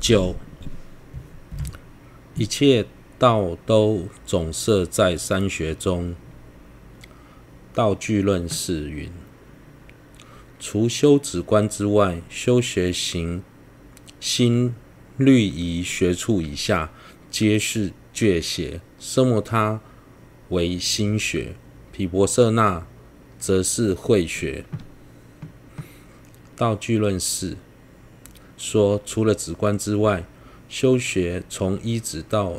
9. 一切道都总摄在三学中。道聚论释云：除修止观之外，修学行、心、律仪学处以下，皆是觉邪。奢摩他为心学，毗婆舍那则是慧学。道聚论释说，除了止观之外，修学从依止到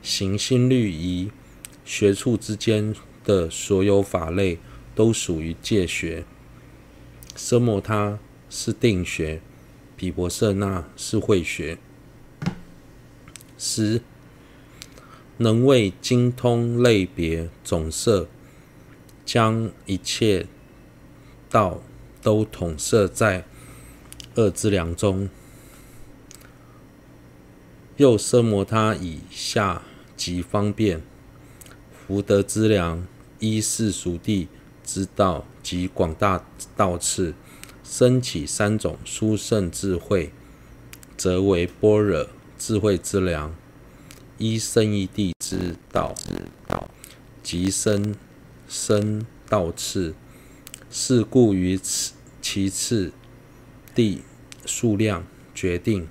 行、心、律仪学处之间的所有法类，都属于戒学。奢摩他是定学，毗婆舍那是慧学。10. 能为精通类别总摄，将一切道都统摄在二之良中。又奢摩他以下即方便、福德之良、依世俗地之道及广大道次，升起三种殊胜智慧，则为般若智慧之良，依胜义地之道，即生道次。是故于其次第数量决定，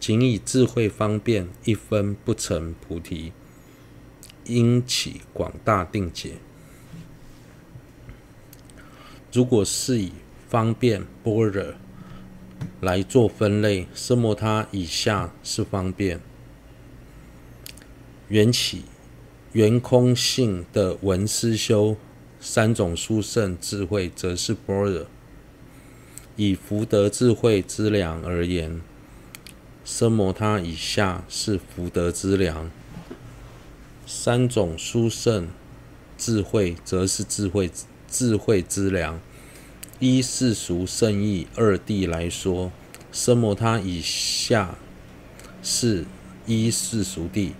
仅以智慧方便，一分不成菩提，因起广大定解。如果是以方便般若来做分类，奢摩他以下是方便。圆空性的闻思修三种殊胜智慧，则是般若。以福德智慧之良而言，奢摩他以下是福德之良；三种殊胜智慧则是智慧之良。依世俗胜义二谛来说，奢摩他以下是依世俗谛；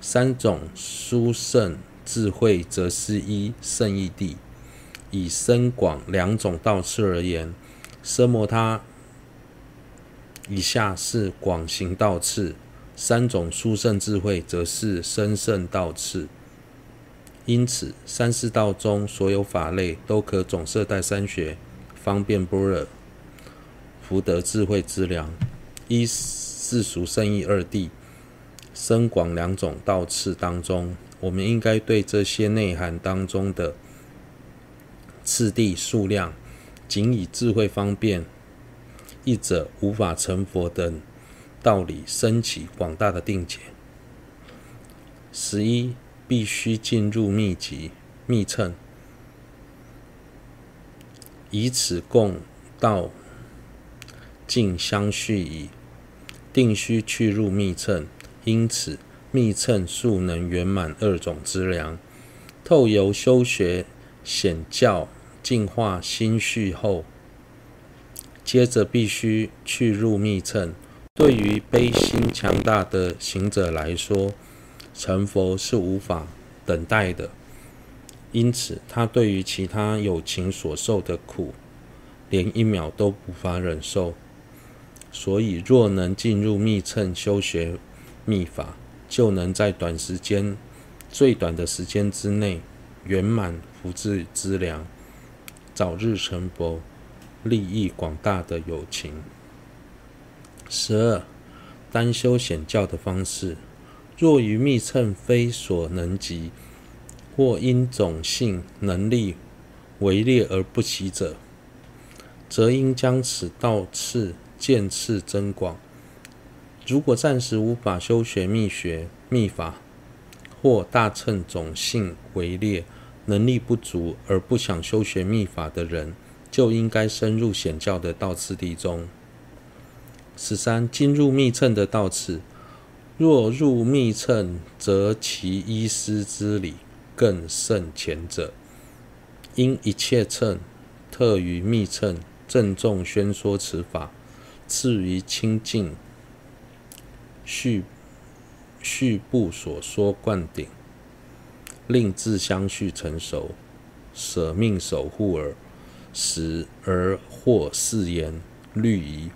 三种殊胜智慧则是依胜义谛。以深广两种道次而言，奢摩他以下是广行道次，三种殊胜智慧则是深胜道次。因此，三世道中所有法类都可总摄在三学：方便般若、福德智慧之良、依世俗胜义二谛、深广两种道次当中，我们应该对这些内涵当中的次第数量，仅以智慧方便一者无法成佛等道理升起广大的定解。11. 必须进入密集密乘，以此共道尽相续矣，定须去入密乘。因此，密乘速能圆满二种之良。透由修学显教净化心绪后，接着必须去入密乘。对于悲心强大的行者来说，成佛是无法等待的，因此他对于其他有情所受的苦，连一秒都无法忍受。所以若能进入密乘修学密法，就能在最短的时间之内圆满福智之良，早日成佛，利益广大的友情。12. 单修显教的方式，若于密乘非所能及，或因种性能力为劣而不习者，则应将此道次渐次增广。如果暂时无法修学密学密法，或大乘种性为劣，能力不足而不想修学密法的人，就应该深入显教的道次第中。13. 进入密乘的道次，若入密乘，则其依师之理更胜前者。因一切乘特于密乘郑重宣说此法，至于清净续部所说灌顶，令自相续成熟，舍命守护而获誓言律仪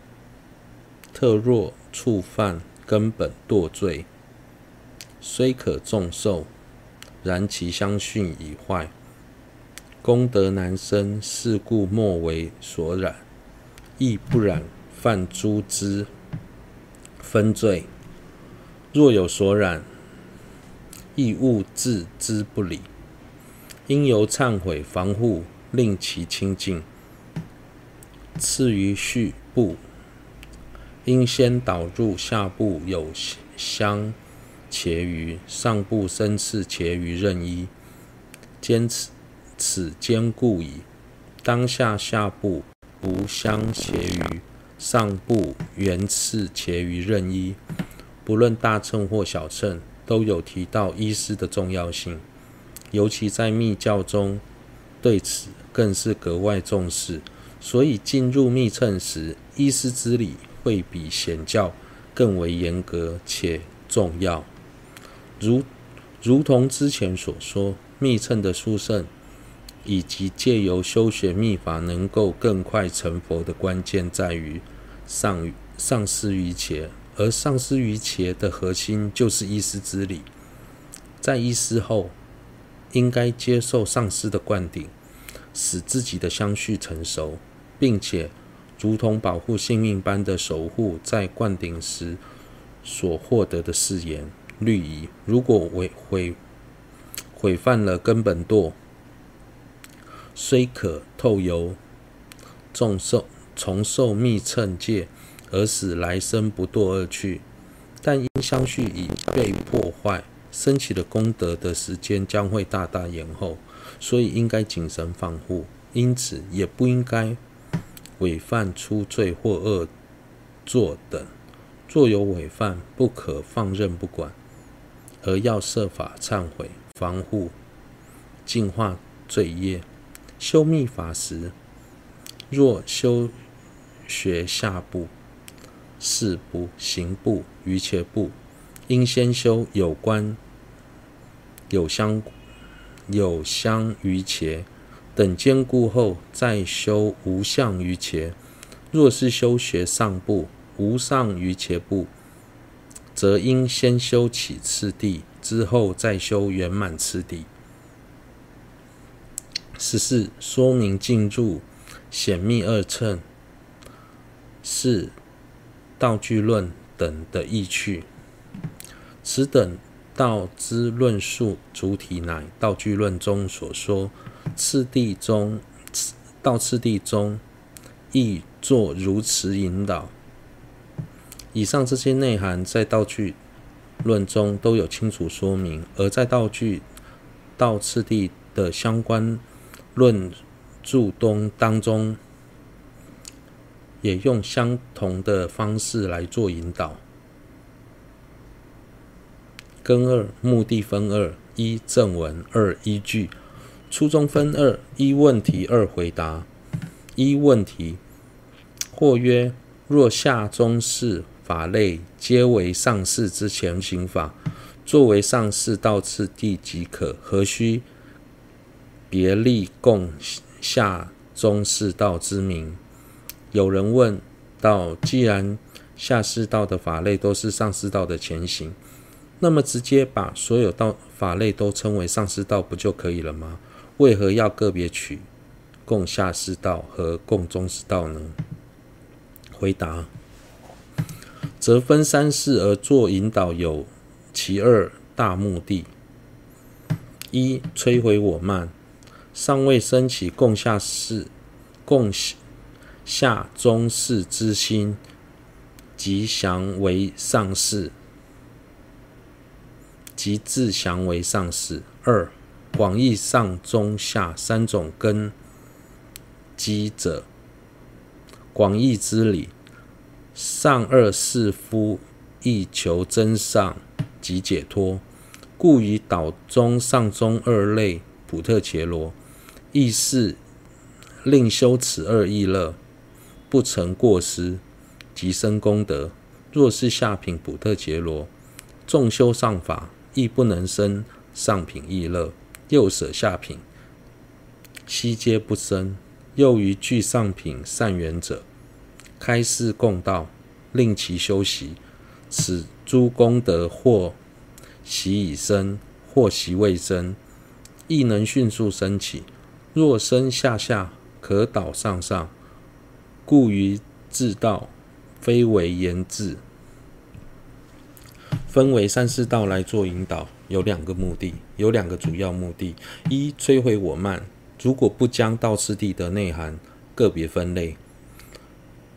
特若触犯根本堕罪，虽可重受，然其相训已坏，功德难生，是故莫为所染。亦不染犯诸之分罪，若有所染，亦勿置之不理。应由忏悔防护，令其清净。次于续部，应先导入下部有相茄余，上部生次茄余任一，此坚固矣。当下下部无相茄余，上部原次茄余任一。不论大乘或小乘，都有提到医师的重要性，尤其在密教中，对此更是格外重视。所以进入密乘时，医师之礼会比显教更为严格且重要。如同之前所说，密乘的殊胜，以及借由修学密法能够更快成佛的关键，在于上师瑜伽，而上师瑜伽的核心就是医师之理。在医师后，应该接受上师的灌顶，使自己的相续成熟，并且如同保护性命般的守护在灌顶时所获得的誓言律仪。如果毁犯了根本堕，虽可透由重受密乘戒，而使来生不堕恶趣，但因相续已被破坏，升起的功德的时间将会大大延后，所以应该谨慎防护。因此也不应该违犯出罪或恶作等，若有违犯，不可放任不管，而要设法忏悔防护，净化罪业。修密法时，若修学下部、事部、行部、瑜伽部，应先修有相瑜伽等兼顾后，再修无相瑜伽。若是修学上部、无上瑜伽部，则应先修起次第，之后再修圆满次第。14、说明进入显密二乘是道具论等的意趣。此等道之论述主体乃道具论中所说，次第中亦作如此引导。以上这些内涵在道具论中都有清楚说明，而在道次第的相关论著当中，也用相同的方式来做引导。根二、目的分二：一、正文；二、依据。初中分二：一、问题；二、回答。一、问题：或曰，若下中士法类皆为上士之前行法，作为上士道次第即可，何须别立供下中士道之名？有人问道，既然下士道的法类都是上士道的前行，那么直接把所有道法类都称为上士道不就可以了吗？为何要个别取供下士道和供中士道呢？回答：则分三世而作引导，有其二大目的。一、摧毁我慢，尚未升起供下中士之心，即降为上士，即自降为上士。二、广义上中下三种根基者，广义之理，上二士夫亦求真上及解脱，故于导中上中二类普特伽罗，亦是令修此二意乐，不成过失，即生功德。若是下品普特伽罗，重修上法，亦不能生上品意乐，又舍下品，悉皆不生。又于具上品善缘者，开示共道，令其休息，此诸功德或习已生，或习未生，亦能迅速升起。若升下下，可导上上，故于至道非为言字，分为三四道来做引导，有两个主要目的：一、摧毁我慢，如果不将道次第的内涵个别分类，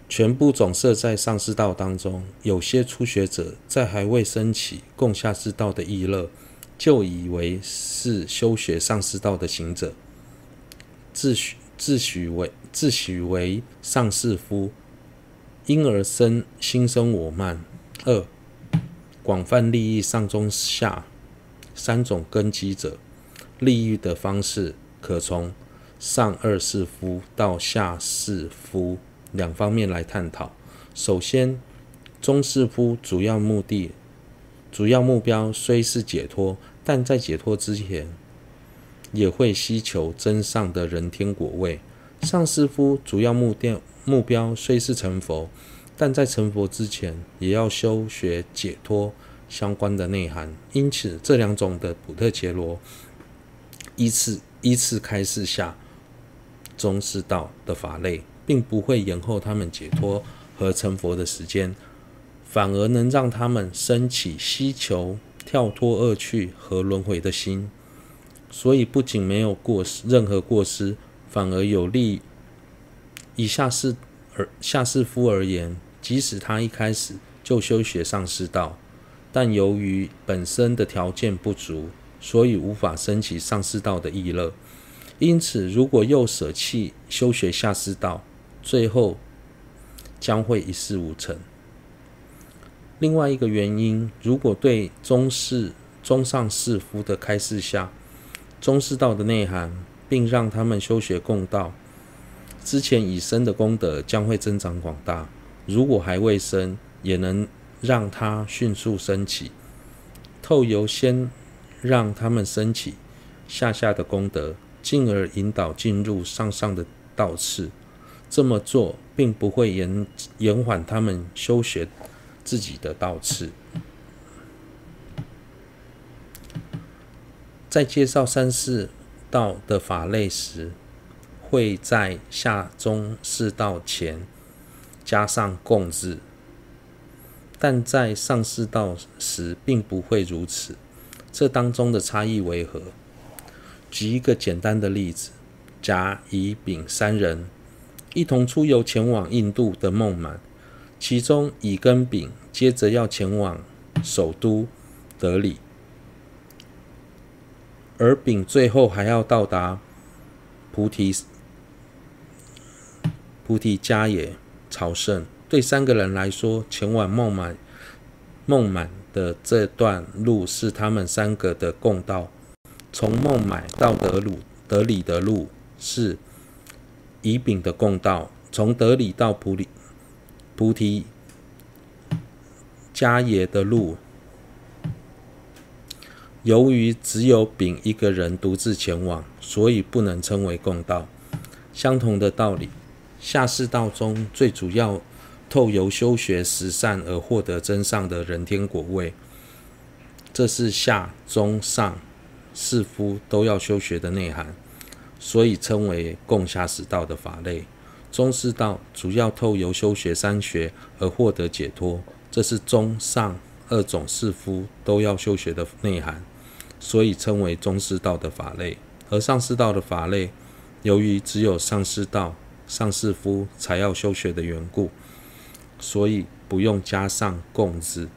全部总摄在上士道当中，有些初学者在还未升起共下士道的意乐，就以为是修学上士道的行者，自诩为上士夫，因而心生我慢。二、广泛利益上中下三种根基者，利益的方式可从上二士夫到下士夫两方面来探讨。首先，中士夫主要目标虽是解脱，但在解脱之前也会希求真上的人天果位。上士夫主要目标虽是成佛，但在成佛之前也要修学解脱相关的内涵。因此这两种的补特伽罗依次开示下中士道的法类，并不会延后他们解脱和成佛的时间，反而能让他们升起希求跳脱恶趣和轮回的心，所以不仅没有任何过失，反而有利以下士夫而言。即使他一开始就修学上士道，但由于本身的条件不足，所以无法升起上士道的意乐。因此如果又舍弃修学下士道，最后将会一事无成。另外一个原因，如果对中上士夫的开示下中士道的内涵，并让他们修学共道，之前已生的功德将会增长广大，如果还未生，也能让它迅速升起，透由先让他们升起下下的功德，进而引导进入上上的道次。这么做并不会延缓他们修学自己的道次。在介绍三士道的法类时，会在下中士道前加上共字，但在上士道时并不会如此，这当中的差异为何？举一个简单的例子，甲、乙、丙三人一同出游前往印度的孟买，其中乙跟丙接着要前往首都德里，而丙最后还要到达菩提迦耶朝圣。对三个人来说，前往孟买的这段路是他们三个的共道。从孟买到德里的路是乙丙的共道，从德里到菩提迦耶的路，由于只有丙一个人独自前往，所以不能称为共道。相同的道理，下士道中最主要透由修学十善而获得真上的人天果位，这是下中上士夫都要修学的内涵，所以称为共下士道的法类。中士道主要透由修学三学而获得解脱，这是中上二种士夫都要修学的内涵，所以称为中士道的法类。而上士道的法类，由于只有上士道上士夫才要修学的缘故，所以不用加上共字。